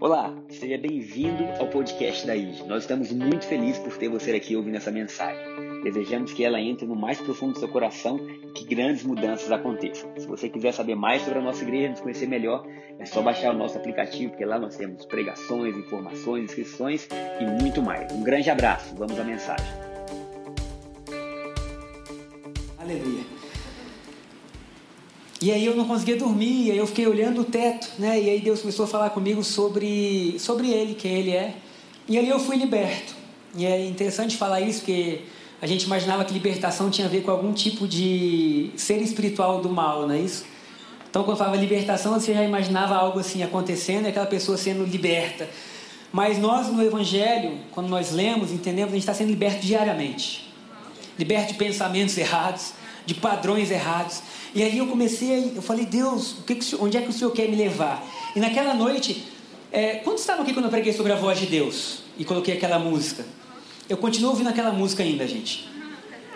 Olá, seja bem-vindo ao podcast da IG. Nós estamos muito felizes por ter você aqui ouvindo essa mensagem. Desejamos que ela entre no mais profundo do seu coração e que grandes mudanças aconteçam. Se você quiser saber mais sobre a nossa igreja, nos conhecer melhor, é só baixar o nosso aplicativo, porque lá nós temos pregações, informações, inscrições e muito mais. Um grande abraço, vamos à mensagem. Aleluia. E aí eu não conseguia dormir, e aí eu fiquei olhando o teto, né? E aí Deus começou a falar comigo sobre Ele, quem Ele é. E aí eu fui liberto. E é interessante falar isso, porque a gente imaginava que libertação tinha a ver com algum tipo de ser espiritual do mal, não é isso? Então quando falava libertação, você já imaginava algo assim acontecendo, e aquela pessoa sendo liberta. Mas nós no Evangelho, quando nós lemos, entendemos, a gente está sendo liberto diariamente. Liberto de pensamentos errados, de padrões errados. E aí eu falei, Deus, onde é que o Senhor quer me levar? E naquela noite, quantos estavam aqui quando eu preguei sobre a voz de Deus? E coloquei aquela música. Eu continuo ouvindo aquela música ainda, gente.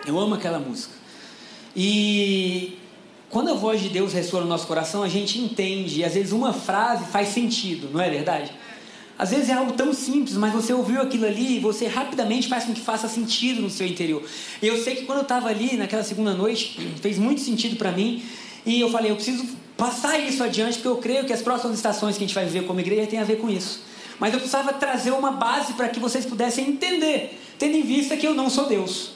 Eu amo aquela música. E quando a voz de Deus ressoa no nosso coração, a gente entende. E às vezes uma frase faz sentido, não é verdade? Às vezes é algo tão simples, mas você ouviu aquilo ali e você rapidamente faz com que faça sentido no seu interior. E eu sei que quando eu estava ali, naquela segunda noite, fez muito sentido para mim. E eu falei, eu preciso passar isso adiante, porque eu creio que as próximas estações que a gente vai viver como igreja tem a ver com isso. Mas eu precisava trazer uma base para que vocês pudessem entender, tendo em vista que eu não sou Deus.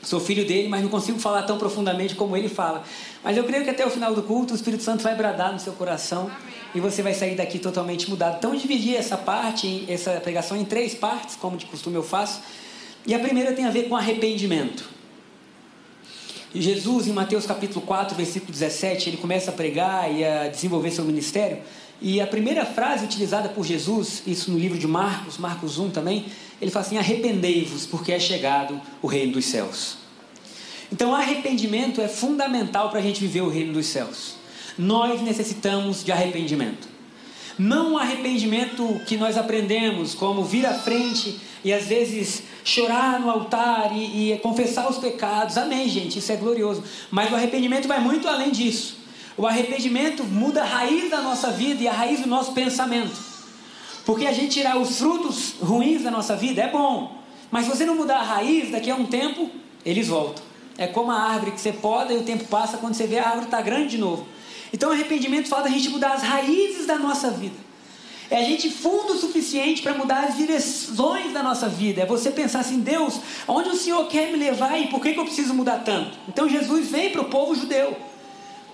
Sou filho dele, mas não consigo falar tão profundamente como ele fala. Mas eu creio que até o final do culto, o Espírito Santo vai bradar no seu coração. Amém. E você vai sair daqui totalmente mudado. Então, eu dividi essa pregação em 3 partes, como de costume eu faço. E a primeira tem a ver com arrependimento. E Jesus, em Mateus capítulo 4, versículo 17, ele começa a pregar e a desenvolver seu ministério. E a primeira frase utilizada por Jesus, isso no livro de Marcos, Marcos 1 também, ele fala assim, arrependei-vos, porque é chegado o reino dos céus. Então, arrependimento é fundamental para a gente viver o reino dos céus. Nós necessitamos de arrependimento. Não um arrependimento que nós aprendemos, como vir à frente e às vezes chorar no altar e confessar os pecados. Amém, gente, isso é glorioso. Mas o arrependimento vai muito além disso. O arrependimento muda a raiz da nossa vida e a raiz do nosso pensamento. Porque a gente tirar os frutos ruins da nossa vida é bom. Mas se você não mudar a raiz, daqui a um tempo, eles voltam. É como a árvore que você poda e o tempo passa, quando você vê a árvore está grande de novo. Então, arrependimento fala da gente mudar as raízes da nossa vida. É a gente fundo o suficiente para mudar as direções da nossa vida. É você pensar assim, Deus, onde o Senhor quer me levar e por que eu preciso mudar tanto? Então, Jesus vem para o povo judeu.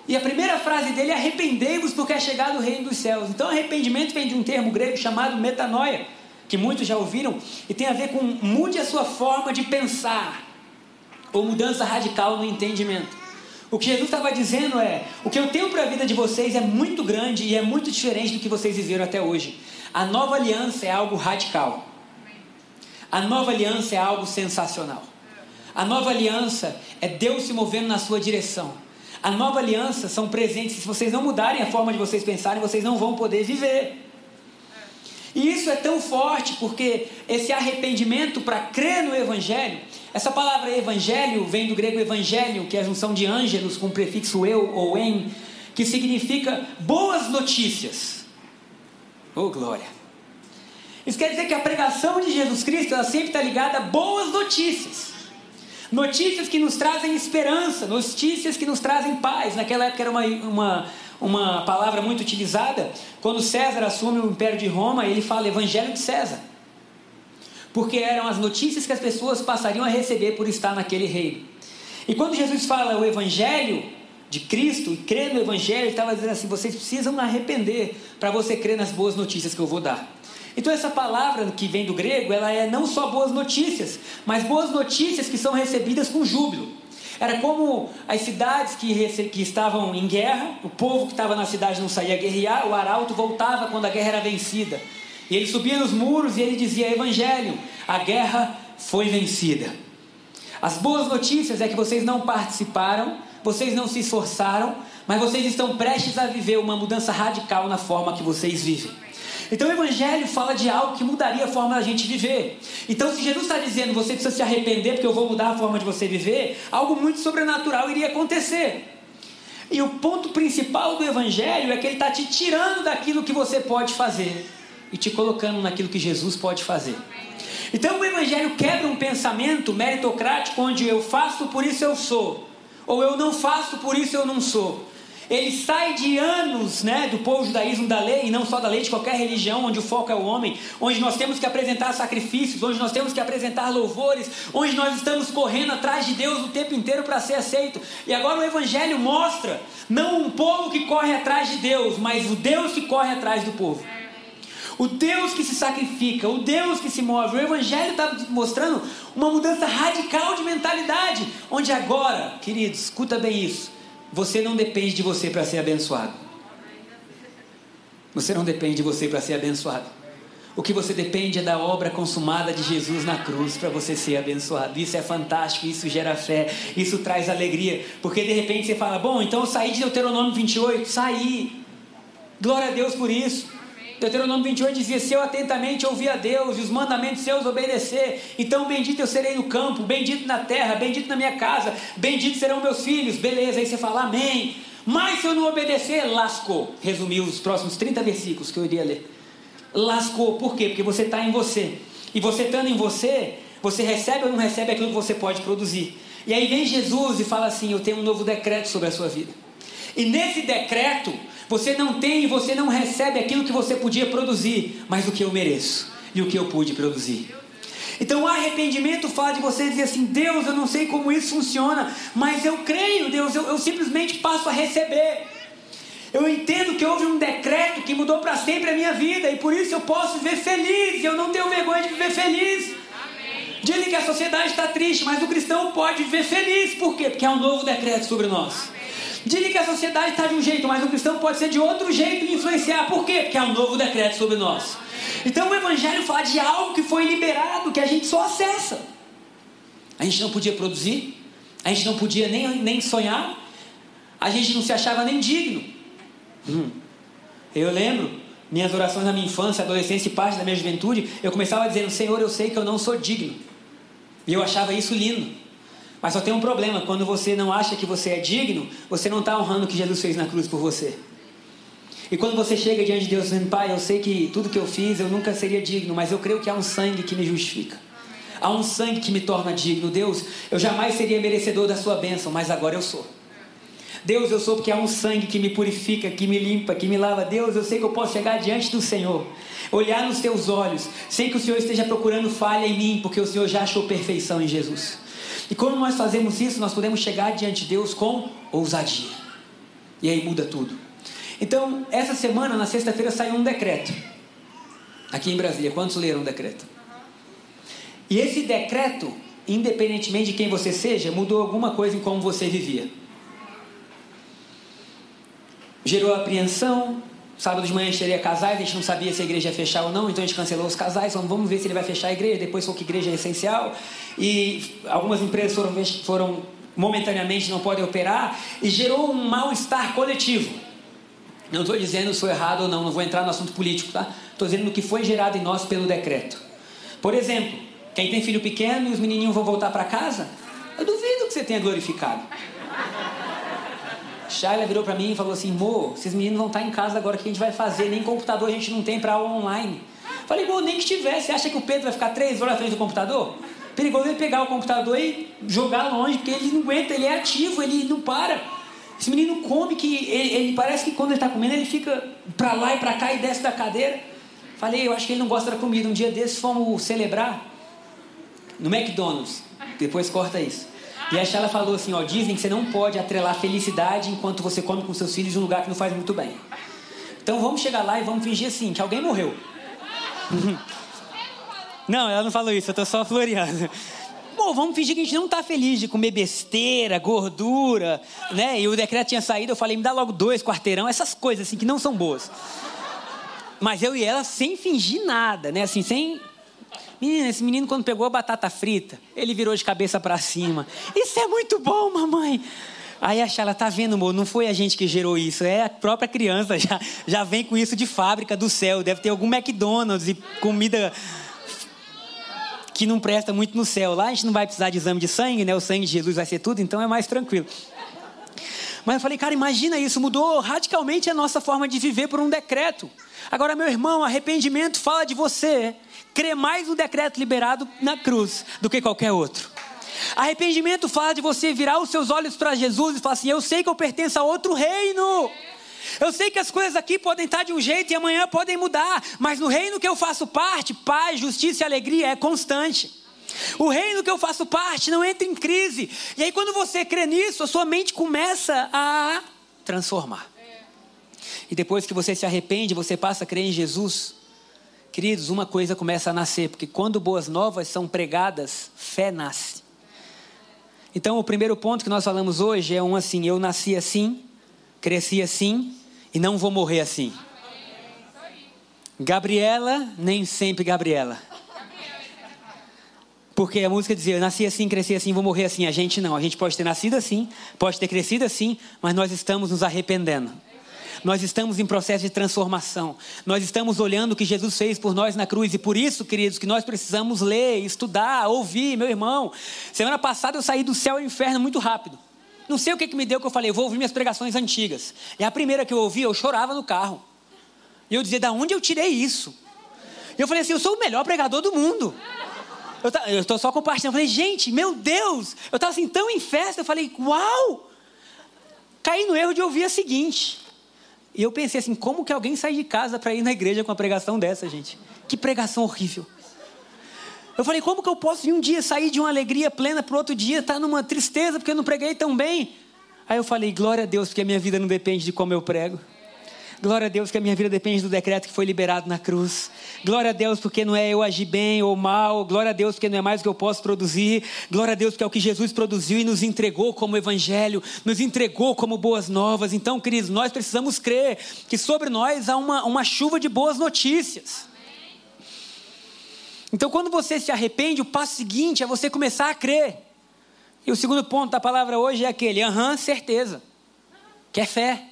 E a primeira frase dele é arrependei-vos porque é chegado o reino dos céus. Então, arrependimento vem de um termo grego chamado metanoia, que muitos já ouviram, e tem a ver com mude a sua forma de pensar, ou mudança radical no entendimento. O que Jesus estava dizendo é, o que eu tenho para a vida de vocês é muito grande e é muito diferente do que vocês viveram até hoje. A nova aliança é algo radical. A nova aliança é algo sensacional. A nova aliança é Deus se movendo na sua direção. A nova aliança são presentes, se vocês não mudarem a forma de vocês pensarem, vocês não vão poder viver. E isso é tão forte porque esse arrependimento para crer no Evangelho, essa palavra Evangelho vem do grego Evangelho, que é a junção de Ângelos com o prefixo eu ou em, que significa boas notícias. Oh, glória! Isso quer dizer que a pregação de Jesus Cristo, ela sempre está ligada a boas notícias. Notícias que nos trazem esperança, notícias que nos trazem paz. Naquela época era uma palavra muito utilizada. Quando César assume o Império de Roma, ele fala Evangelho de César, porque eram as notícias que as pessoas passariam a receber por estar naquele rei. E quando Jesus fala o Evangelho de Cristo, e crer no Evangelho, ele estava dizendo assim, vocês precisam arrepender para você crer nas boas notícias que eu vou dar. Então essa palavra que vem do grego, ela é não só boas notícias, mas boas notícias que são recebidas com júbilo. Era como as cidades que estavam em guerra, o povo que estava na cidade não saía guerrear, o arauto voltava quando a guerra era vencida. E ele subia nos muros e ele dizia, Evangelho, a guerra foi vencida. As boas notícias é que vocês não participaram, vocês não se esforçaram, mas vocês estão prestes a viver uma mudança radical na forma que vocês vivem. Então o Evangelho fala de algo que mudaria a forma da gente viver. Então se Jesus está dizendo, você precisa se arrepender porque eu vou mudar a forma de você viver, algo muito sobrenatural iria acontecer. E o ponto principal do Evangelho é que ele está te tirando daquilo que você pode fazer e te colocando naquilo que Jesus pode fazer. Então o Evangelho quebra um pensamento meritocrático onde eu faço, por isso eu sou, ou eu não faço, por isso eu não sou. Ele sai de anos, do povo judaísmo da lei, e não só da lei, de qualquer religião, onde o foco é o homem, onde nós temos que apresentar sacrifícios, onde nós temos que apresentar louvores, onde nós estamos correndo atrás de Deus o tempo inteiro para ser aceito. E agora o Evangelho mostra, não um povo que corre atrás de Deus, mas o Deus que corre atrás do povo. O Deus que se sacrifica, o Deus que se move. O Evangelho está mostrando uma mudança radical de mentalidade, onde agora, queridos, escuta bem isso, você não depende de você para ser abençoado. Você não depende de você para ser abençoado. O que você depende é da obra consumada de Jesus na cruz para você ser abençoado. Isso é fantástico, isso gera fé, isso traz alegria. Porque de repente você fala, bom, então eu saí de Deuteronômio 28, saí. Glória a Deus por isso. Deuteronômio 28 dizia, se eu atentamente ouvir a Deus e os mandamentos seus obedecer, então bendito eu serei no campo, bendito na terra, bendito na minha casa, bendito serão meus filhos, beleza, aí você fala amém, mas se eu não obedecer, lascou. Resumi os próximos 30 versículos que eu iria ler, lascou, por quê? Porque você está em você, e você estando em você, você recebe ou não recebe aquilo que você pode produzir, e aí vem Jesus e fala assim, eu tenho um novo decreto sobre a sua vida, e nesse decreto, você não tem e você não recebe aquilo que você podia produzir, mas o que eu mereço e o que eu pude produzir. Então o arrependimento fala de você dizer assim, Deus, eu não sei como isso funciona, mas eu creio, Deus, eu simplesmente passo a receber. Eu entendo que houve um decreto que mudou para sempre a minha vida e por isso eu posso viver feliz, eu não tenho vergonha de viver feliz. Dizem que a sociedade está triste, mas o cristão pode viver feliz, por quê? Porque é um novo decreto sobre nós. Dizem que a sociedade está de um jeito, mas o cristão pode ser de outro jeito e influenciar. Por quê? Porque é um novo decreto sobre nós. Então o Evangelho fala de algo que foi liberado, que a gente só acessa. A gente não podia produzir, a gente não podia nem sonhar, a gente não se achava nem digno. Eu lembro, minhas orações na minha infância, adolescência e parte da minha juventude, eu começava dizendo, Senhor, eu sei que eu não sou digno. E eu achava isso lindo. Mas só tem um problema, quando você não acha que você é digno, você não está honrando o que Jesus fez na cruz por você. E quando você chega diante de Deus dizendo, Pai, eu sei que tudo que eu fiz eu nunca seria digno, mas eu creio que há um sangue que me justifica. Há um sangue que me torna digno. Deus, eu jamais seria merecedor da sua bênção, mas agora eu sou. Deus, eu sou porque há um sangue que me purifica, que me limpa, que me lava. Deus, eu sei que eu posso chegar diante do Senhor, olhar nos teus olhos, sem que o Senhor esteja procurando falha em mim, porque o Senhor já achou perfeição em Jesus. E como nós fazemos isso, nós podemos chegar diante de Deus com ousadia. E aí muda tudo. Então, essa semana, na sexta-feira, saiu um decreto. Aqui em Brasília, quantos leram o decreto? E esse decreto, independentemente de quem você seja, mudou alguma coisa em como você vivia. Gerou apreensão. Sábado de manhã a gente teria casais, a gente não sabia se a igreja ia fechar ou não, então a gente cancelou os casais, vamos ver se ele vai fechar a igreja, depois falou que a igreja é essencial, e algumas empresas foram momentaneamente não podem operar, e gerou um mal-estar coletivo. Não estou dizendo se eu errado ou não, não vou entrar no assunto político, tá? Estou dizendo no que foi gerado em nós pelo decreto. Por exemplo, quem tem filho pequeno e os menininhos vão voltar para casa, eu duvido que você tenha glorificado. Shala virou para mim e falou assim, Mô, esses meninos vão estar em casa agora, o que a gente vai fazer? Nem computador a gente não tem para aula online. Falei, Mô, nem que tivesse, você acha que o Pedro vai ficar 3 horas à frente do computador? Perigoso ele pegar o computador e jogar longe, porque ele não aguenta, ele é ativo, ele não para. Esse menino come que, ele parece que quando ele está comendo, ele fica para lá e para cá e desce da cadeira. Falei, eu acho que ele não gosta da comida. Um dia desses fomos celebrar no McDonald's, depois corta isso. E a Shala falou assim, ó, dizem que você não pode atrelar felicidade enquanto você come com seus filhos em um lugar que não faz muito bem. Então vamos chegar lá e vamos fingir assim, que alguém morreu. Não, ela não falou isso, eu tô só floreando. Bom, vamos fingir que a gente não tá feliz de comer besteira, gordura, E o decreto tinha saído, eu falei, me dá logo 2 quarteirão, essas coisas assim que não são boas. Mas eu e ela sem fingir nada, assim, sem... Menina, esse menino quando pegou a batata frita, ele virou de cabeça pra cima. Isso é muito bom, mamãe. Aí a Shala, tá vendo, amor, não foi a gente que gerou isso, é a própria criança, já vem com isso de fábrica do céu, deve ter algum McDonald's e comida que não presta muito no céu. Lá a gente não vai precisar de exame de sangue, O sangue de Jesus vai ser tudo, então é mais tranquilo. Mas eu falei, cara, imagina isso, mudou radicalmente a nossa forma de viver por um decreto. Agora, meu irmão, arrependimento fala de você crer mais no decreto liberado na cruz do que qualquer outro. Arrependimento fala de você virar os seus olhos para Jesus e falar assim, eu sei que eu pertenço a outro reino. Eu sei que as coisas aqui podem estar de um jeito e amanhã podem mudar, mas no reino que eu faço parte, paz, justiça e alegria é constante. O reino que eu faço parte não entra em crise. E aí quando você crê nisso, a sua mente começa a transformar. E depois que você se arrepende, você passa a crer em Jesus. Queridos, uma coisa começa a nascer, porque quando boas novas são pregadas, fé nasce. Então o primeiro ponto que nós falamos hoje é um assim, eu nasci assim, cresci assim e não vou morrer assim. Gabriela, nem sempre Gabriela. Porque a música dizia, eu nasci assim, cresci assim, vou morrer assim. A gente não, a gente pode ter nascido assim, pode ter crescido assim, mas nós estamos nos arrependendo. Nós estamos em processo de transformação. Nós estamos olhando o que Jesus fez por nós na cruz. E por isso, queridos, que nós precisamos ler, estudar, ouvir. Meu irmão, semana passada eu saí do céu ao inferno muito rápido. Não sei o que me deu que eu falei, vou ouvir minhas pregações antigas. E a primeira que eu ouvi, eu chorava no carro. E eu dizia, da onde eu tirei isso? E eu falei assim, eu sou o melhor pregador do mundo. Eu estou só compartilhando. Eu falei, gente, meu Deus. Eu estava assim, tão em festa. Eu falei, uau. Caí no erro de ouvir a seguinte. E eu pensei assim, como que alguém sai de casa para ir na igreja com uma pregação dessa, gente? Que pregação horrível. Eu falei, como que eu posso em um dia sair de uma alegria plena para o outro dia estar numa tristeza porque eu não preguei tão bem? Aí eu falei, glória a Deus, porque a minha vida não depende de como eu prego. Glória a Deus que a minha vida depende do decreto que foi liberado na cruz. Glória a Deus porque não é eu agir bem ou mal. Glória a Deus porque não é mais o que eu posso produzir. Glória a Deus porque é o que Jesus produziu e nos entregou como evangelho. Nos entregou como boas novas. Então, queridos, nós precisamos crer que sobre nós há uma chuva de boas notícias. Então, quando você se arrepende, o passo seguinte é você começar a crer. E o segundo ponto da palavra hoje é aquele, certeza. Que é fé.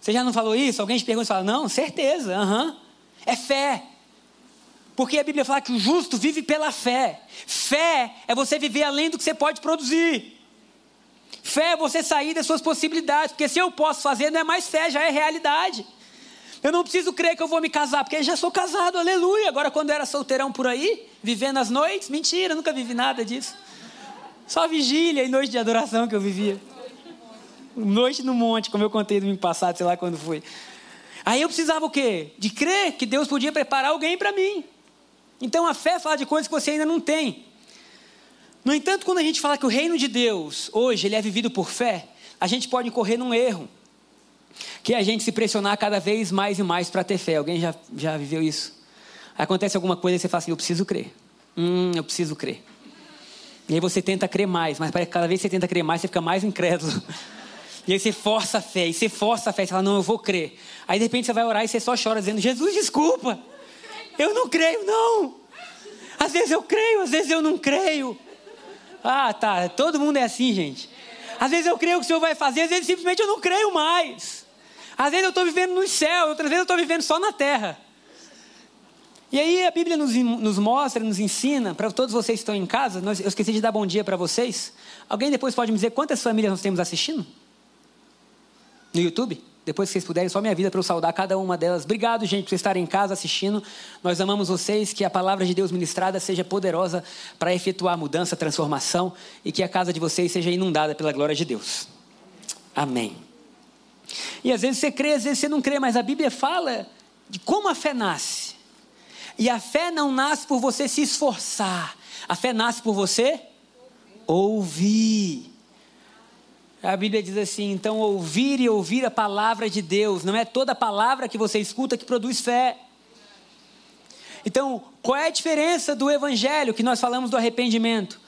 Você já não falou isso? Alguém te pergunta e fala, não, certeza, é fé. Porque a Bíblia fala que o justo vive pela fé. Fé é você viver além do que você pode produzir. Fé é você sair das suas possibilidades, porque se eu posso fazer, não é mais fé, já é realidade. Eu não preciso crer que eu vou me casar, porque eu já sou casado, aleluia. Agora quando eu era solteirão por aí, vivendo as noites, mentira, nunca vivi nada disso. Só vigília e noite de adoração que eu vivia. Noite no monte, como eu contei domingo passado, sei lá quando foi. Aí eu precisava o quê? De crer que Deus podia preparar alguém para mim. Então a fé fala de coisas que você ainda não tem. No entanto, quando a gente fala que o reino de Deus hoje ele é vivido por fé, a gente pode correr num erro, que é a gente se pressionar cada vez mais e mais para ter fé. Alguém já viveu isso? Acontece alguma coisa e você fala assim, eu preciso crer. Eu preciso crer. E aí você tenta crer mais, mas cada vez que você tenta crer mais, você fica mais incrédulo. E aí você força a fé, e você força a fé, você fala, não, eu vou crer. Aí de repente você vai orar e você só chora dizendo, Jesus, desculpa, eu não creio, não. Às vezes eu creio, às vezes eu não creio. Ah, tá, todo mundo é assim, gente. Às vezes eu creio que o Senhor vai fazer, às vezes simplesmente eu não creio mais. Às vezes eu estou vivendo no céu, outras vezes eu estou vivendo só na terra. E aí a Bíblia nos mostra, nos ensina, para todos vocês que estão em casa, eu esqueci de dar bom dia para vocês. Alguém depois pode me dizer quantas famílias nós temos assistindo? No YouTube, depois que vocês puderem, só minha vida para eu saudar cada uma delas. Obrigado, gente, por vocês estarem em casa assistindo. Nós amamos vocês, que a palavra de Deus ministrada seja poderosa para efetuar mudança, transformação e que a casa de vocês seja inundada pela glória de Deus. Amém. E às vezes você crê, às vezes você não crê, mas a Bíblia fala de como a fé nasce. E a fé não nasce por você se esforçar. A fé nasce por você ouvir. A Bíblia diz assim, então ouvir e ouvir a palavra de Deus. Não é toda palavra que você escuta que produz fé. Então, qual é a diferença do evangelho que nós falamos do arrependimento?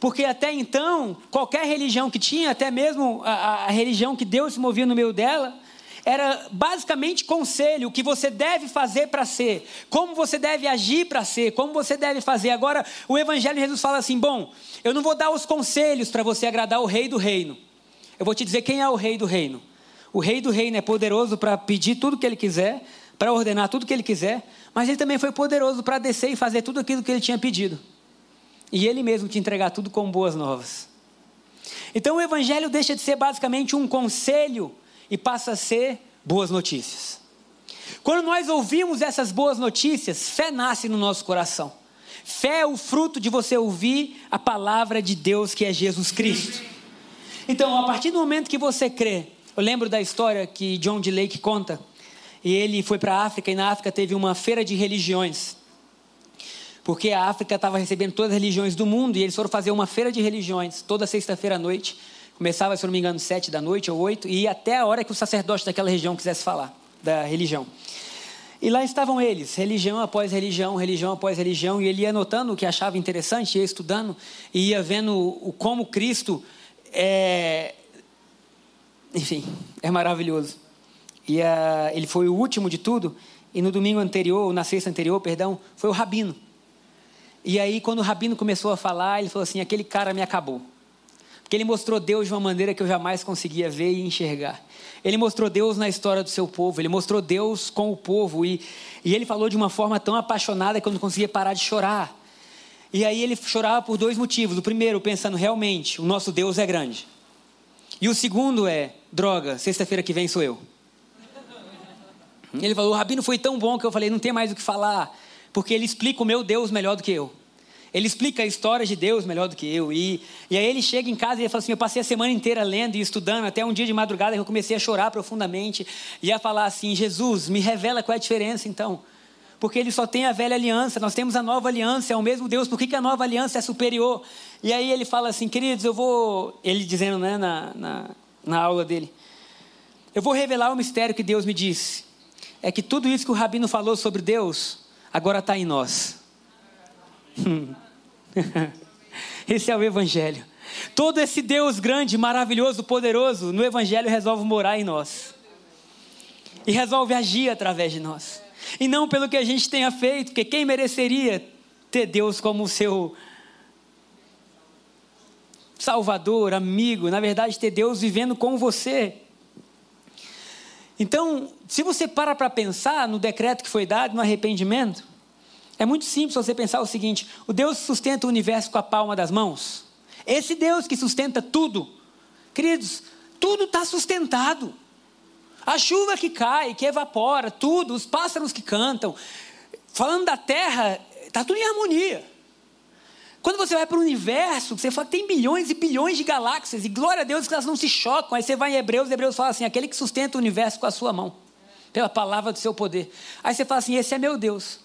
Porque até então, qualquer religião que tinha, até mesmo a religião que Deus se movia no meio dela, era basicamente conselho, o que você deve fazer para ser, como você deve agir para ser, como você deve fazer. Agora, o evangelho de Jesus fala assim, bom, eu não vou dar os conselhos para você agradar o rei do reino. Eu vou te dizer quem é o rei do reino. O rei do reino é poderoso para pedir tudo que ele quiser, para ordenar tudo que ele quiser, mas ele também foi poderoso para descer e fazer tudo aquilo que ele tinha pedido. E ele mesmo te entregar tudo com boas novas. Então o Evangelho deixa de ser basicamente um conselho e passa a ser boas notícias. Quando nós ouvimos essas boas notícias, fé nasce no nosso coração. Fé é o fruto de você ouvir a palavra de Deus, que é Jesus Cristo. Então, a partir do momento que você crê, eu lembro da história que John D. Lake conta, e ele foi para a África, e na África teve uma feira de religiões, porque a África estava recebendo todas as religiões do mundo, e eles foram fazer uma feira de religiões, toda sexta-feira à noite, começava, se não me engano, 19h ou 20h, e ia até a hora que o sacerdote daquela região quisesse falar da religião. E lá estavam eles, religião após religião, e ele ia anotando o que achava interessante, ia estudando, e ia vendo como Cristo é... Enfim, é maravilhoso. E ele foi o último de tudo, e no domingo anterior, na sexta anterior, perdão, foi o rabino. E aí, quando o rabino começou a falar, ele falou assim: aquele cara me acabou. Porque ele mostrou Deus de uma maneira que eu jamais conseguia ver e enxergar. Ele mostrou Deus na história do seu povo, ele mostrou Deus com o povo, e ele falou de uma forma tão apaixonada que eu não conseguia parar de chorar. E aí ele chorava por dois motivos. O primeiro, pensando realmente, o nosso Deus é grande. E o segundo é, droga, sexta-feira que vem sou eu. Ele falou: o rabino foi tão bom que eu falei, não tem mais o que falar, porque ele explica o meu Deus melhor do que eu. Ele explica a história de Deus melhor do que eu. E aí ele chega em casa e ele fala assim: eu passei a semana inteira lendo e estudando, até um dia de madrugada que eu comecei a chorar profundamente e a falar assim: Jesus, me revela qual é a diferença então. Porque ele só tem a velha aliança, nós temos a nova aliança, é o mesmo Deus, por que a nova aliança é superior? E aí ele fala assim: queridos, eu vou... Ele dizendo, né, na aula dele: eu vou revelar o mistério que Deus me disse. É que tudo isso que o rabino falou sobre Deus, agora está em nós. Esse é o Evangelho. Todo esse Deus grande, maravilhoso, poderoso, no Evangelho resolve morar em nós e resolve agir através de nós, e não pelo que a gente tenha feito, porque quem mereceria ter Deus como seu salvador, amigo? Na verdade, ter Deus vivendo com você. Então, se você para para pensar no decreto que foi dado, no arrependimento, é muito simples você pensar o seguinte: o Deus sustenta o universo com a palma das mãos. Esse Deus que sustenta tudo, queridos, tudo está sustentado. A chuva que cai, que evapora, tudo, os pássaros que cantam. Falando da terra, está tudo em harmonia. Quando você vai para o universo, você fala que tem bilhões e bilhões de galáxias, e glória a Deus que elas não se chocam. Aí você vai em Hebreus fala assim: aquele que sustenta o universo com a sua mão, pela palavra do seu poder. Aí você fala assim: esse é meu Deus.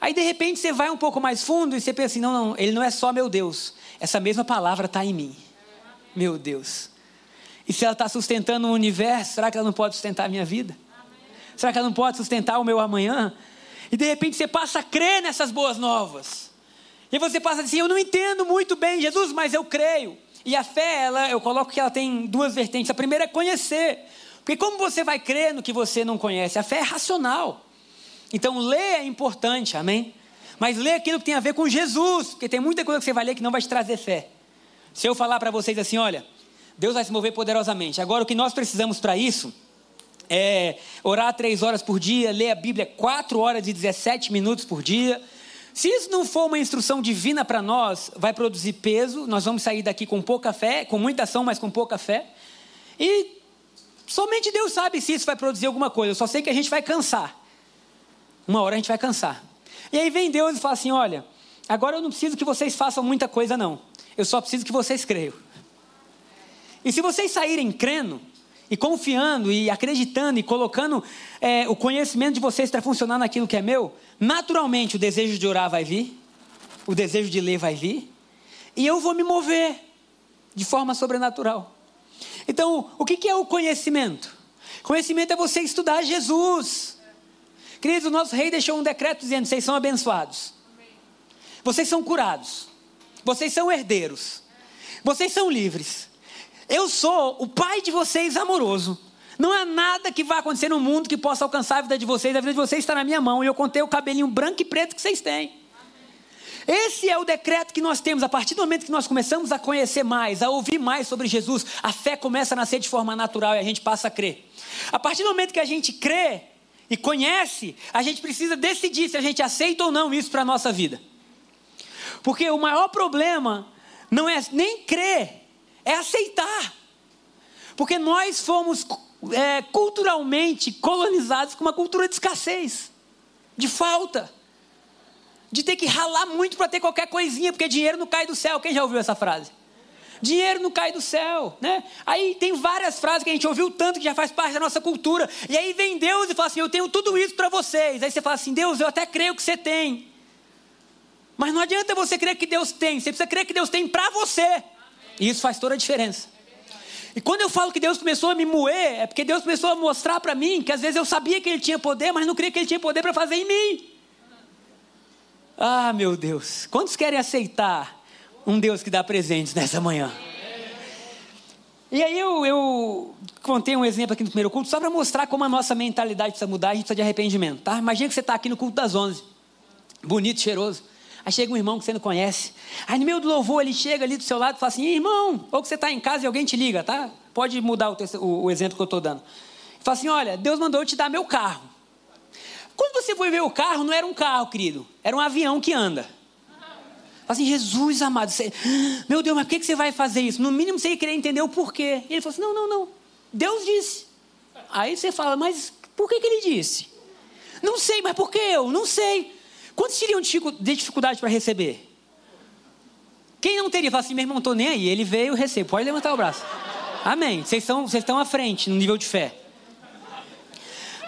Aí, de repente, você vai um pouco mais fundo e você pensa assim: não, ele não é só meu Deus. Essa mesma palavra está em mim. Meu Deus. E se ela está sustentando o universo, será que ela não pode sustentar a minha vida? Será que ela não pode sustentar o meu amanhã? E, de repente, você passa a crer nessas boas novas. E você passa a dizer: eu não entendo muito bem, Jesus, mas eu creio. E a fé, eu coloco que ela tem duas vertentes. A primeira é conhecer. Porque como você vai crer no que você não conhece? A fé é racional. Então, ler é importante, amém? Mas ler aquilo que tem a ver com Jesus, porque tem muita coisa que você vai ler que não vai te trazer fé. Se eu falar para vocês assim: olha, Deus vai se mover poderosamente. Agora, o que nós precisamos para isso é orar 3 horas por dia, ler a Bíblia 4 horas e 17 minutos por dia. Se isso não for uma instrução divina para nós, vai produzir peso. Nós vamos sair daqui com pouca fé, com muita ação, mas com pouca fé. E somente Deus sabe se isso vai produzir alguma coisa. Eu só sei que a gente vai cansar. Uma hora a gente vai cansar. E aí vem Deus e fala assim: olha, agora eu não preciso que vocês façam muita coisa não. Eu só preciso que vocês creiam. E se vocês saírem crendo e confiando e acreditando e colocando o conhecimento de vocês para funcionar naquilo que é meu, naturalmente o desejo de orar vai vir, o desejo de ler vai vir, e eu vou me mover de forma sobrenatural. Então, o que é o conhecimento? Conhecimento é você estudar Jesus. Queridos, o nosso rei deixou um decreto dizendo: vocês são abençoados, vocês são curados, vocês são herdeiros, vocês são livres. Eu sou o pai de vocês amoroso. Não há nada que vá acontecer no mundo que possa alcançar a vida de vocês. A vida de vocês está na minha mão, e eu contei o cabelinho branco e preto que vocês têm. Esse é o decreto que nós temos. A partir do momento que nós começamos a conhecer mais, a ouvir mais sobre Jesus, a fé começa a nascer de forma natural e a gente passa a crer. A partir do momento que a gente crê e conhece, a gente precisa decidir se a gente aceita ou não isso para a nossa vida. Porque o maior problema não é nem crer, é aceitar, porque nós fomos culturalmente colonizados com uma cultura de escassez, de falta, de ter que ralar muito para ter qualquer coisinha, porque dinheiro não cai do céu. Quem já ouviu essa frase? Dinheiro não cai do céu, né? Aí tem várias frases que a gente ouviu tanto, que já faz parte da nossa cultura. E aí vem Deus e fala assim: eu tenho tudo isso para vocês. Aí você fala assim: Deus, eu até creio que você tem. Mas não adianta você crer que Deus tem, você precisa crer que Deus tem para você. Amém. E isso faz toda a diferença. E quando eu falo que Deus começou a me moer, é porque Deus começou a mostrar para mim que às vezes eu sabia que Ele tinha poder, mas não cria que Ele tinha poder para fazer em mim. Ah, meu Deus, quantos querem aceitar um Deus que dá presentes nessa manhã? E aí eu contei um exemplo aqui no primeiro culto, só para mostrar como a nossa mentalidade precisa mudar. A gente precisa de arrependimento, tá? Imagina que você está aqui no culto das 11, bonito, cheiroso. Aí chega um irmão que você não conhece. Aí no meio do louvor ele chega ali do seu lado e fala assim: irmão, ou que você está em casa e alguém te liga, tá? Pode mudar o exemplo que eu estou dando. Ele fala assim: olha, Deus mandou eu te dar meu carro. Quando você foi ver o carro, não era um carro, querido, era um avião que anda. Fala assim: Jesus amado, você... meu Deus, mas por que você vai fazer isso? No mínimo você ia querer entender o porquê. E ele falou assim: não, Deus disse. Aí você fala: mas por que ele disse? Não sei, mas por que eu? Não sei. Quantos teriam dificuldade para receber? Quem não teria? Fala assim: meu irmão, não estou nem aí. Ele veio, recebo. Pode levantar o braço. Amém. Vocês estão à frente no nível de fé.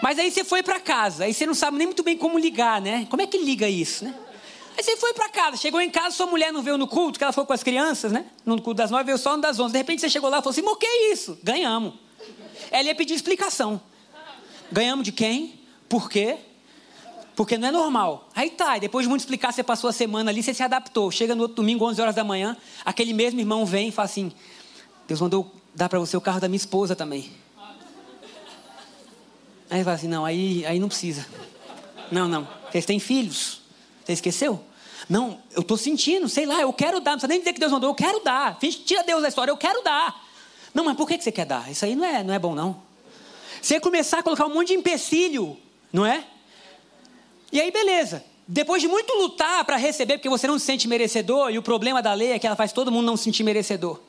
Mas aí você foi para casa. Aí você não sabe nem muito bem como ligar, né? Como é que liga isso, né? Aí você foi para casa. Chegou em casa, sua mulher não veio no culto, que ela foi com as crianças, né? No culto das 9, veio só no das 11. De repente você chegou lá e falou assim: mas o que é isso? Ganhamos. Ela ia pedir explicação. Ganhamos de quem? Por quê? Porque não é normal. Aí tá, e depois de muito explicar, você passou a semana ali, você se adaptou. Chega no outro domingo, 11 horas da manhã, aquele mesmo irmão vem e fala assim: Deus mandou dar para você o carro da minha esposa também. Aí ele fala assim: não, aí não precisa. Não, vocês têm filhos. Você esqueceu? Não, eu tô sentindo, sei lá, eu quero dar. Não precisa nem dizer que Deus mandou, eu quero dar. Tira Deus da história, eu quero dar. Não, mas por que você quer dar? Isso aí não é bom, não. Você começar a colocar um monte de empecilho, não é? E aí, beleza. Depois de muito lutar para receber, porque você não se sente merecedor, e o problema da lei é que ela faz todo mundo não se sentir merecedor.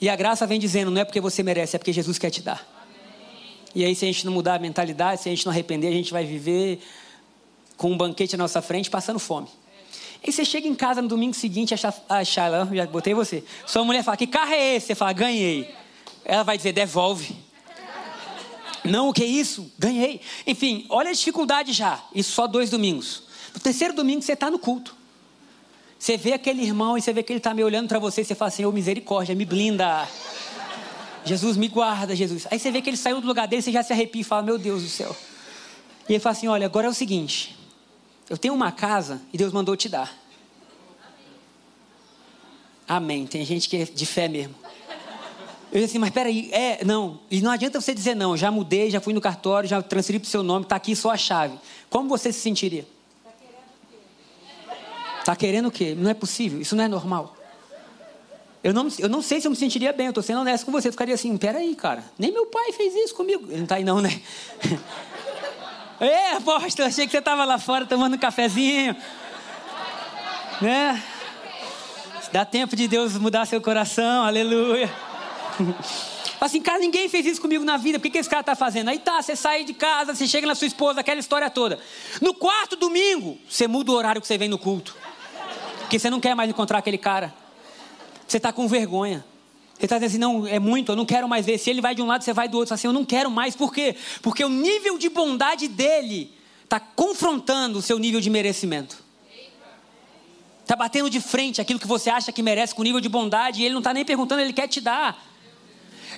E a graça vem dizendo: não é porque você merece, é porque Jesus quer te dar. Amém. E aí, se a gente não mudar a mentalidade, se a gente não arrepender, a gente vai viver com um banquete à nossa frente, passando fome. E você chega em casa no domingo seguinte, a Shala, já botei você. Sua mulher fala: que carro é esse? Você fala: ganhei. Ela vai dizer: devolve. Não, o que é isso? Ganhei. Enfim, olha a dificuldade já. Isso só 2 domingos. No 3º domingo você está no culto. Você vê aquele irmão e você vê que ele está me olhando para você e você fala assim: ô misericórdia, me blinda. Jesus, me guarda, Jesus. Aí você vê que ele saiu do lugar dele, você já se arrepia e fala: meu Deus do céu. E ele fala assim: olha, agora é o seguinte. Eu tenho uma casa e Deus mandou te dar. Amém. Tem gente que é de fé mesmo. Eu disse assim: mas peraí, não. E não adianta você dizer: não, já mudei, já fui no cartório, já transferi para o seu nome, está aqui só a chave. Como você se sentiria? Está querendo o quê? Não é possível, isso não é normal. Eu não sei se eu me sentiria bem, eu estou sendo honesto com você. Eu ficaria assim: peraí, cara, nem meu pai fez isso comigo. Ele não está aí não, né? Apóstolo, achei que você estava lá fora tomando um cafezinho. Né? Dá tempo de Deus mudar seu coração, aleluia. Assim, cara, ninguém fez isso comigo na vida. Por que esse cara está fazendo? Aí tá, você sai de casa, você chega na sua esposa, aquela história toda. No 4º domingo, você muda o horário que você vem no culto, porque você não quer mais encontrar aquele cara. Você está com vergonha. Você está dizendo assim: não, é muito, eu não quero mais ver. Se ele vai de um lado, você vai do outro. Você assim: eu não quero mais. Por quê? Porque o nível de bondade dele está confrontando o seu nível de merecimento. Está batendo de frente aquilo que você acha que merece com o nível de bondade, e ele não está nem perguntando, ele quer te dar.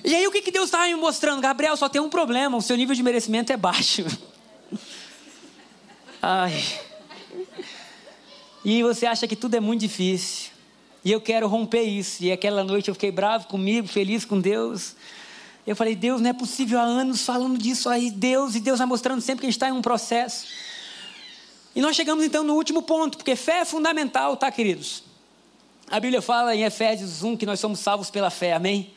E aí, o que Deus estava me mostrando? Gabriel, só tem um problema: o seu nível de merecimento é baixo. Ai. E você acha que tudo é muito difícil. E eu quero romper isso. E aquela noite eu fiquei bravo comigo, feliz com Deus. Eu falei: Deus, não é possível, há anos falando disso aí. Deus vai mostrando sempre que a gente está em um processo. E nós chegamos então no último ponto, porque fé é fundamental, tá, queridos? A Bíblia fala em Efésios 1 que nós somos salvos pela fé, amém?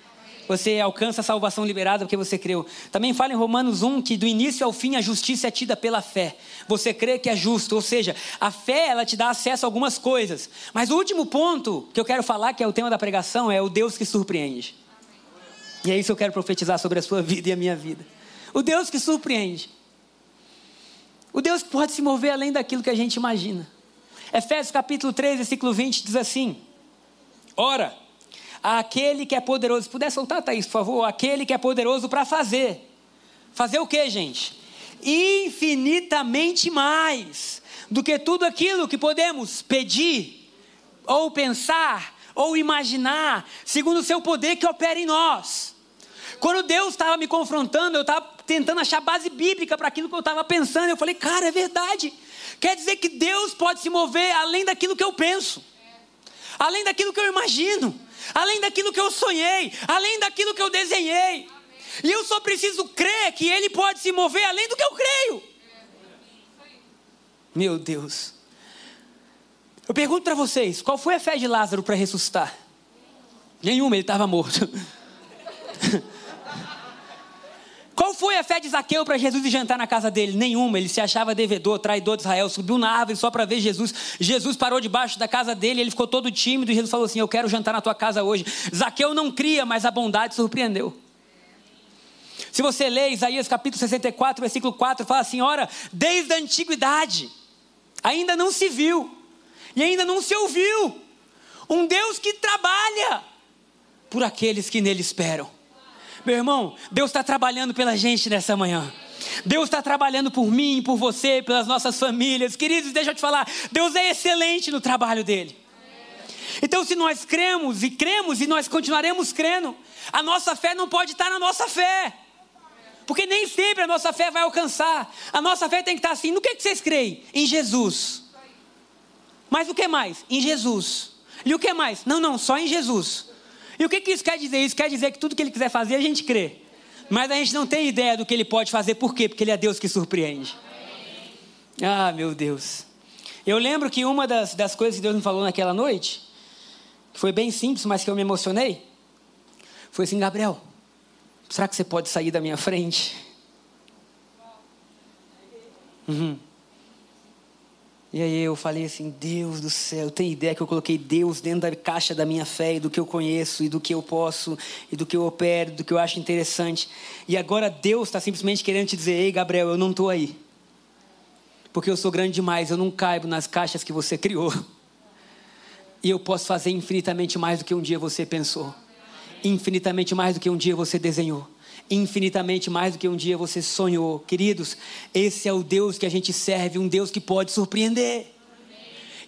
Você alcança a salvação liberada porque você creu. Também fala em Romanos 1 que do início ao fim a justiça é tida pela fé. Você crê que é justo, ou seja, a fé ela te dá acesso a algumas coisas. Mas o último ponto que eu quero falar, que é o tema da pregação, é o Deus que surpreende. E é isso que eu quero profetizar sobre a sua vida e a minha vida. O Deus que surpreende. O Deus que pode se mover além daquilo que a gente imagina. Efésios capítulo 3, versículo 20 diz assim: ora, aquele que é poderoso, se puder soltar, Thaís, por favor, aquele que é poderoso para fazer, fazer o que, gente? Infinitamente mais do que tudo aquilo que podemos pedir, ou pensar, ou imaginar, segundo o seu poder que opera em nós. Quando Deus estava me confrontando, eu estava tentando achar base bíblica para aquilo que eu estava pensando, eu falei, cara, é verdade, quer dizer que Deus pode se mover além daquilo que eu penso, além daquilo que eu imagino, além daquilo que eu sonhei, além daquilo que eu desenhei. Amém. E eu só preciso crer que Ele pode se mover além do que eu creio. Meu Deus. Eu pergunto para vocês, qual foi a fé de Lázaro para ressuscitar? Nenhuma, ele estava morto. Qual foi a fé de Zaqueu para Jesus ir jantar na casa dele? Nenhuma, ele se achava devedor, traidor de Israel, subiu na árvore só para ver Jesus. Jesus parou debaixo da casa dele, ele ficou todo tímido e Jesus falou assim, eu quero jantar na tua casa hoje. Zaqueu não cria, mas a bondade surpreendeu. Se você lê Isaías capítulo 64, versículo 4, fala assim, ora, desde a antiguidade, ainda não se viu e ainda não se ouviu um Deus que trabalha por aqueles que nele esperam. Meu irmão, Deus está trabalhando pela gente nessa manhã. Deus está trabalhando por mim, por você, pelas nossas famílias. Queridos, deixa eu te falar, Deus é excelente no trabalho dEle. Então se nós cremos e nós continuaremos crendo, a nossa fé não pode estar na nossa fé. Porque nem sempre a nossa fé vai alcançar. A nossa fé tem que estar assim, no que vocês creem? Em Jesus. Mas o que mais? Em Jesus. E o que mais? Não, só em Jesus. E o que isso quer dizer? Isso quer dizer que tudo que Ele quiser fazer, a gente crê. Mas a gente não tem ideia do que Ele pode fazer. Por quê? Porque Ele é Deus que surpreende. Ah, meu Deus. Eu lembro que uma das coisas que Deus me falou naquela noite, que foi bem simples, mas que eu me emocionei, foi assim, Gabriel, será que você pode sair da minha frente? E aí eu falei assim, Deus do céu, tem ideia que eu coloquei Deus dentro da caixa da minha fé e do que eu conheço, e do que eu posso, e do que eu opero, do que eu acho interessante. E agora Deus está simplesmente querendo te dizer, ei Gabriel, eu não estou aí. Porque eu sou grande demais, eu não caibo nas caixas que você criou. E eu posso fazer infinitamente mais do que um dia você pensou. Infinitamente mais do que um dia você desenhou. Infinitamente mais do que um dia você sonhou. Queridos, esse é o Deus que a gente serve, um Deus que pode surpreender. Amém.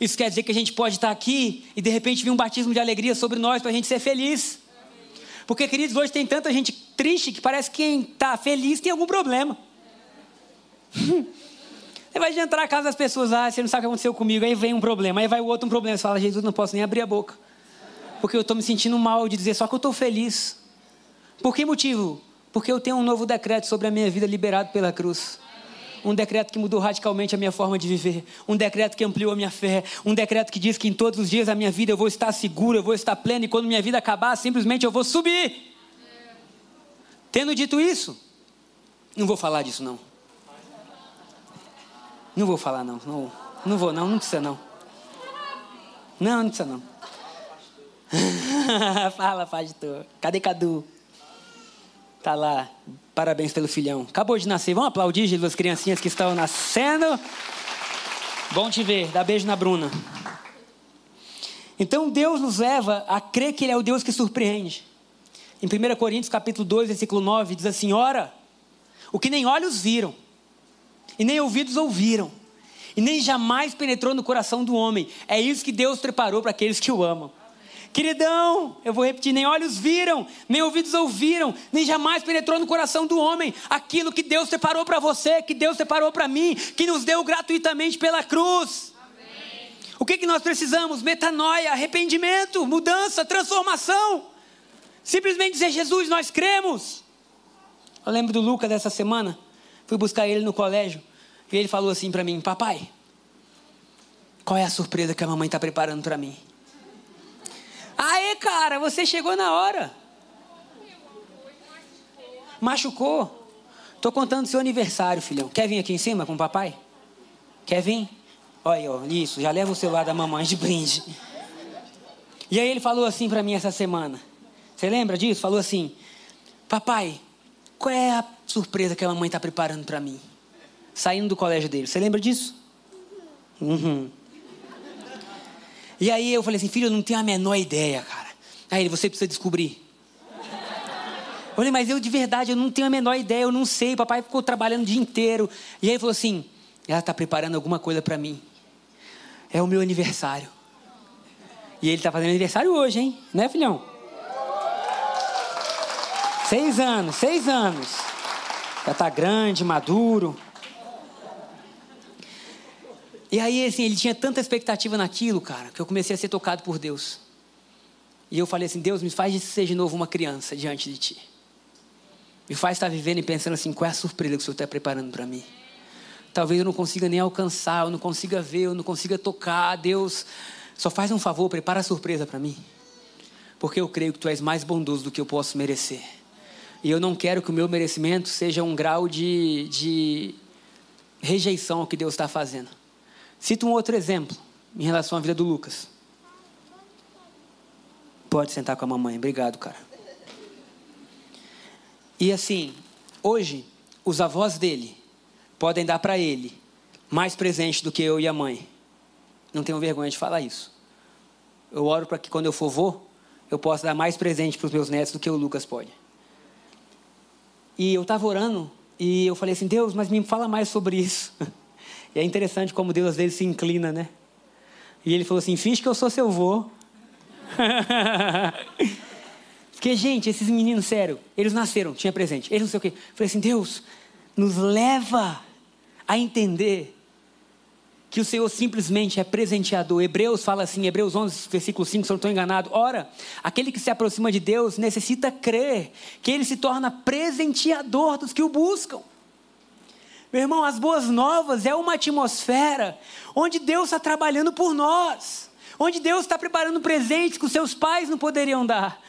Isso quer dizer que a gente pode estar aqui e de repente vir um batismo de alegria sobre nós para a gente ser feliz. Amém. Porque, queridos, hoje tem tanta gente triste que parece que quem está feliz tem algum problema. Você vai entrar na casa das pessoas, ah, você não sabe o que aconteceu comigo, aí vem um problema, aí vai o outro um problema, você fala, Jesus, não posso nem abrir a boca, porque eu estou me sentindo mal de dizer só que eu estou feliz. Por que motivo? Porque eu tenho um novo decreto sobre a minha vida liberado pela cruz. Um decreto que mudou radicalmente a minha forma de viver. Um decreto que ampliou a minha fé. Um decreto que diz que em todos os dias da minha vida eu vou estar seguro, eu vou estar pleno. E quando minha vida acabar, simplesmente eu vou subir. Tendo dito isso, não vou falar disso não. Não vou falar não. Não vou não, não precisa não. Não precisa não. Fala, pastor. Cadê Cadu? Tá lá, parabéns pelo filhão. Acabou de nascer, vamos aplaudir, Jesus, as criancinhas que estão nascendo. Bom te ver, dá beijo na Bruna. Então Deus nos leva a crer que Ele é o Deus que surpreende. Em 1 Coríntios capítulo 2, versículo 9, diz assim, ora, o que nem olhos viram, e nem ouvidos ouviram, e nem jamais penetrou no coração do homem. É isso que Deus preparou para aqueles que o amam. Queridão, eu vou repetir, nem olhos viram, nem ouvidos ouviram, nem jamais penetrou no coração do homem aquilo que Deus separou para você, que Deus separou para mim, que nos deu gratuitamente pela cruz. Amém. O que nós precisamos? Metanoia, arrependimento, mudança, transformação. Simplesmente dizer, Jesus, nós cremos. Eu lembro do Lucas essa semana, fui buscar ele no colégio e ele falou assim para mim, papai, qual é a surpresa que a mamãe está preparando para mim? Aê, cara, você chegou na hora. Machucou. Tô contando seu aniversário, filhão. Quer vir aqui em cima com o papai? Quer vir? Olha aí, ó, isso. Já leva o celular da mamãe de brinde. E aí ele falou assim pra mim essa semana. Você lembra disso? Falou assim: papai, qual é a surpresa que a mamãe tá preparando pra mim? Saindo do colégio dele. Você lembra disso? Uhum. E aí eu falei assim: filho, eu não tenho a menor ideia, cara. Aí ele: você precisa descobrir. Eu falei: mas eu de verdade, eu não tenho a menor ideia, eu não sei. Papai ficou trabalhando o dia inteiro. E aí ele falou assim: ela está preparando alguma coisa para mim. É o meu aniversário. E ele está fazendo aniversário hoje, hein? Né, filhão? 6 anos. Já está grande, maduro. E aí, assim, ele tinha tanta expectativa naquilo, cara, que eu comecei a ser tocado por Deus. E eu falei assim: Deus, me faz de ser de novo uma criança diante de Ti. Me faz estar vivendo e pensando assim: qual é a surpresa que o Senhor está preparando para mim? Talvez eu não consiga nem alcançar, eu não consiga ver, eu não consiga tocar. Deus, só faz um favor, prepara a surpresa para mim. Porque eu creio que Tu és mais bondoso do que eu posso merecer. E eu não quero que o meu merecimento seja um grau de rejeição ao que Deus está fazendo. Cito um outro exemplo em relação à vida do Lucas. Pode sentar com a mamãe. Obrigado, cara. E assim, hoje, os avós dele podem dar para ele mais presente do que eu e a mãe. Não tenho vergonha de falar isso. Eu oro para que quando eu for vô, eu possa dar mais presente para os meus netos do que o Lucas pode. E eu estava orando e eu falei assim: Deus, mas me fala mais sobre isso. E é interessante como Deus às vezes se inclina, né? E ele falou assim: finge que eu sou seu vô. Porque, gente, esses meninos, sério, eles nasceram, tinha presente, eles não sei o quê. Eu falei assim: Deus, nos leva a entender que o Senhor simplesmente é presenteador. Hebreus fala assim, Hebreus 11, versículo 5, se eu não estou enganado: ora, aquele que se aproxima de Deus necessita crer que Ele se torna presenteador dos que o buscam. Meu irmão, as boas novas é uma atmosfera onde Deus está trabalhando por nós, onde Deus está preparando presentes que os seus pais não poderiam dar,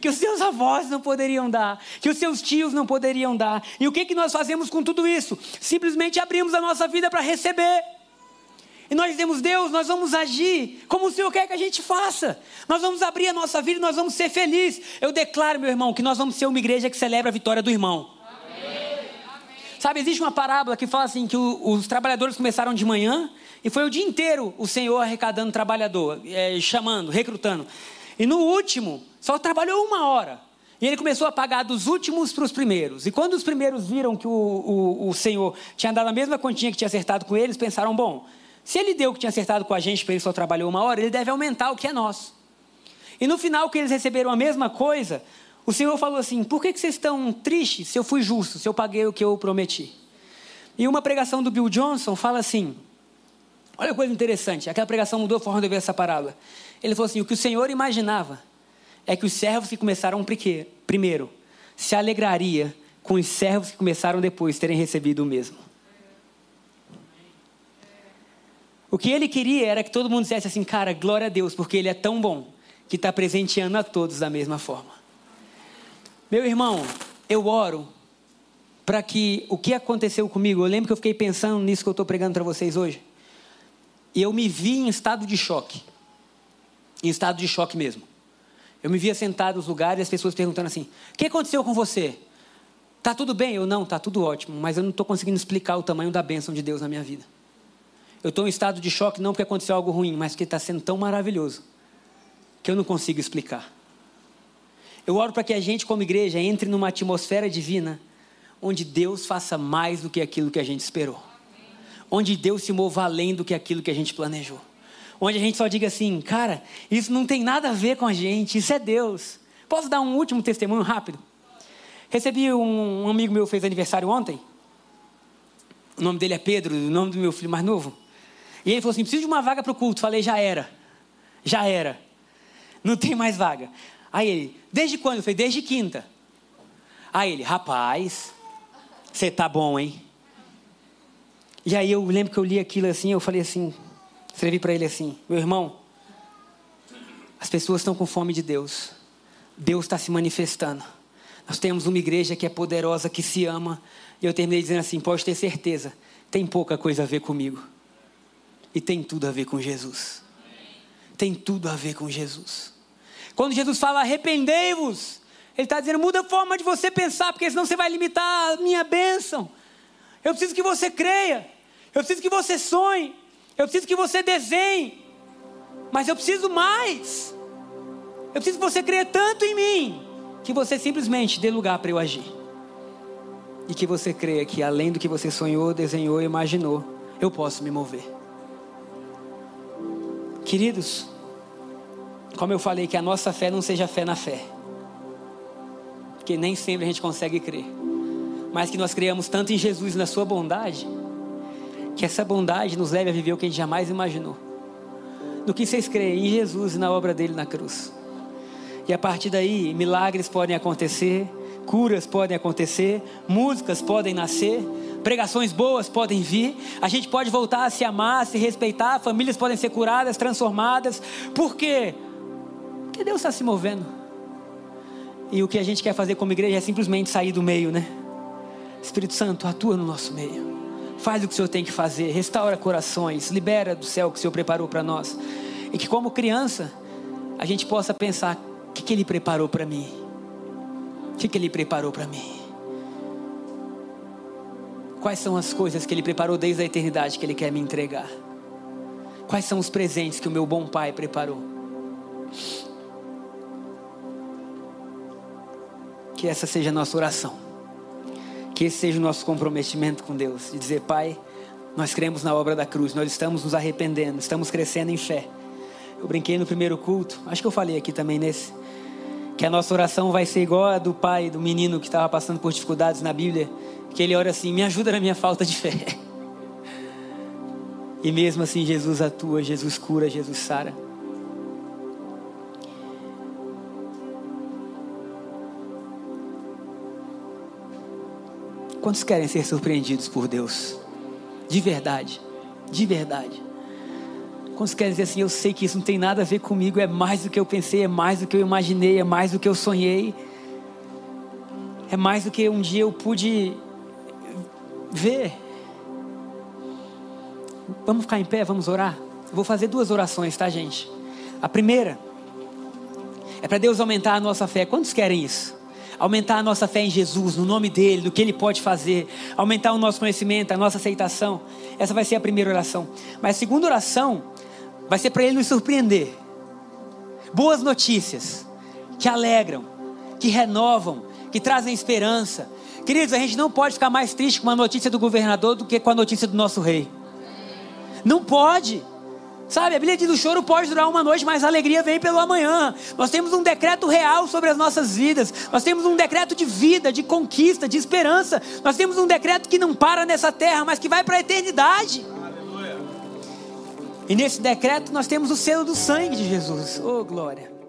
que os seus avós não poderiam dar, que os seus tios não poderiam dar. E o que nós fazemos com tudo isso? Simplesmente abrimos a nossa vida para receber. E nós dizemos: Deus, nós vamos agir como o Senhor quer que a gente faça. Nós vamos abrir a nossa vida e nós vamos ser felizes. Eu declaro, meu irmão, que nós vamos ser uma igreja que celebra a vitória do irmão. Amém. Sabe, existe uma parábola que fala assim, que os trabalhadores começaram de manhã e foi o dia inteiro o Senhor arrecadando trabalhador, chamando, recrutando. E no último, só trabalhou 1 hora. E ele começou a pagar dos últimos para os primeiros. E quando os primeiros viram que o Senhor tinha dado a mesma quantia que tinha acertado com eles, pensaram: bom, se ele deu o que tinha acertado com a gente, porque ele só trabalhou 1 hora, ele deve aumentar o que é nosso. E no final, que eles receberam a mesma coisa, o Senhor falou assim: por que vocês estão tristes se eu fui justo, se eu paguei o que eu prometi? E uma pregação do Bill Johnson fala assim, olha a coisa interessante, aquela pregação mudou a forma de eu ver essa parábola. Ele falou assim: o que o Senhor imaginava é que os servos que começaram primeiro se alegraria com os servos que começaram depois terem recebido o mesmo. O que ele queria era que todo mundo dissesse assim: cara, glória a Deus, porque Ele é tão bom que está presenteando a todos da mesma forma. Meu irmão, eu oro para que o que aconteceu comigo, eu lembro que eu fiquei pensando nisso que eu estou pregando para vocês hoje, e eu me vi em estado de choque. Em estado de choque mesmo. Eu me via sentado nos lugares e as pessoas perguntando assim: o que aconteceu com você? Está tudo bem? Eu: não, está tudo ótimo, mas eu não estou conseguindo explicar o tamanho da bênção de Deus na minha vida. Eu estou em estado de choque não porque aconteceu algo ruim, mas porque está sendo tão maravilhoso que eu não consigo explicar. Eu oro para que a gente, como igreja, entre numa atmosfera divina onde Deus faça mais do que aquilo que a gente esperou. Onde Deus se mova além do que aquilo que a gente planejou. Onde a gente só diga assim: cara, isso não tem nada a ver com a gente, isso é Deus. Posso dar um último testemunho rápido? Recebi um amigo meu, fez aniversário ontem. O nome dele é Pedro, o nome do meu filho mais novo. E ele falou assim: preciso de uma vaga para o culto. Falei: já era. Não tem mais vaga. Aí ele: desde quando? Eu falei: desde quinta. Aí ele: rapaz, você tá bom, hein? E aí eu lembro que eu li aquilo assim, eu falei assim... Escrevi para ele assim: meu irmão, as pessoas estão com fome de Deus. Deus está se manifestando. Nós temos uma igreja que é poderosa, que se ama. E eu terminei dizendo assim: pode ter certeza, tem pouca coisa a ver comigo. E tem tudo a ver com Jesus. Tem tudo a ver com Jesus. Quando Jesus fala arrependei-vos, Ele está dizendo: muda a forma de você pensar, porque senão você vai limitar a minha bênção. Eu preciso que você creia. Eu preciso que você sonhe. Eu preciso que você desenhe. Mas eu preciso mais. Eu preciso que você creia tanto em mim, que você simplesmente dê lugar para eu agir. E que você creia que além do que você sonhou, desenhou e imaginou, eu posso me mover. Queridos, como eu falei, que a nossa fé não seja fé na fé, porque nem sempre a gente consegue crer, mas que nós creiamos tanto em Jesus e na sua bondade, que essa bondade nos leve a viver o que a gente jamais imaginou. Do que vocês creem em Jesus e na obra dele na cruz. E a partir daí, milagres podem acontecer, curas podem acontecer, músicas podem nascer, pregações boas podem vir, a gente pode voltar a se amar, a se respeitar, famílias podem ser curadas, transformadas. Por quê? Porque Deus está se movendo. E o que a gente quer fazer como igreja é simplesmente sair do meio, né? Espírito Santo, atua no nosso meio. Faz o que o Senhor tem que fazer, restaura corações, libera do céu o que o Senhor preparou para nós. E que como criança, a gente possa pensar: o que Ele preparou para mim? O que Ele preparou para mim? Quais são as coisas que Ele preparou desde a eternidade que Ele quer me entregar? Quais são os presentes que o meu bom Pai preparou? Que essa seja a nossa oração. Que esse seja o nosso comprometimento com Deus. De dizer: Pai, nós cremos na obra da cruz. Nós estamos nos arrependendo. Estamos crescendo em fé. Eu brinquei no primeiro culto. Acho que eu falei aqui também nesse. Que a nossa oração vai ser igual a do pai, do menino que estava passando por dificuldades na Bíblia. Que ele ora assim: me ajuda na minha falta de fé. E mesmo assim Jesus atua, Jesus cura, Jesus sara. Quantos querem ser surpreendidos por Deus? De verdade, de verdade. Quantos querem dizer assim: eu sei que isso não tem nada a ver comigo, é mais do que eu pensei, é mais do que eu imaginei, é mais do que eu sonhei, é mais do que um dia eu pude ver. Vamos ficar em pé, vamos orar? Eu vou fazer duas orações, tá, gente? A primeira é para Deus aumentar a nossa fé. Quantos querem isso? Aumentar a nossa fé em Jesus, no nome dEle, do que Ele pode fazer. Aumentar o nosso conhecimento, a nossa aceitação. Essa vai ser a primeira oração. Mas a segunda oração vai ser para Ele nos surpreender. Boas notícias, que alegram, que renovam, que trazem esperança. Queridos, a gente não pode ficar mais triste com a notícia do governador do que com a notícia do nosso rei. Não pode. Sabe, a Bíblia diz: o choro pode durar uma noite, mas a alegria vem pelo amanhã. Nós temos um decreto real sobre as nossas vidas. Nós temos um decreto de vida, de conquista, de esperança. Nós temos um decreto que não para nessa terra, mas que vai para a eternidade. Aleluia. E nesse decreto nós temos o selo do sangue de Jesus. Oh, glória.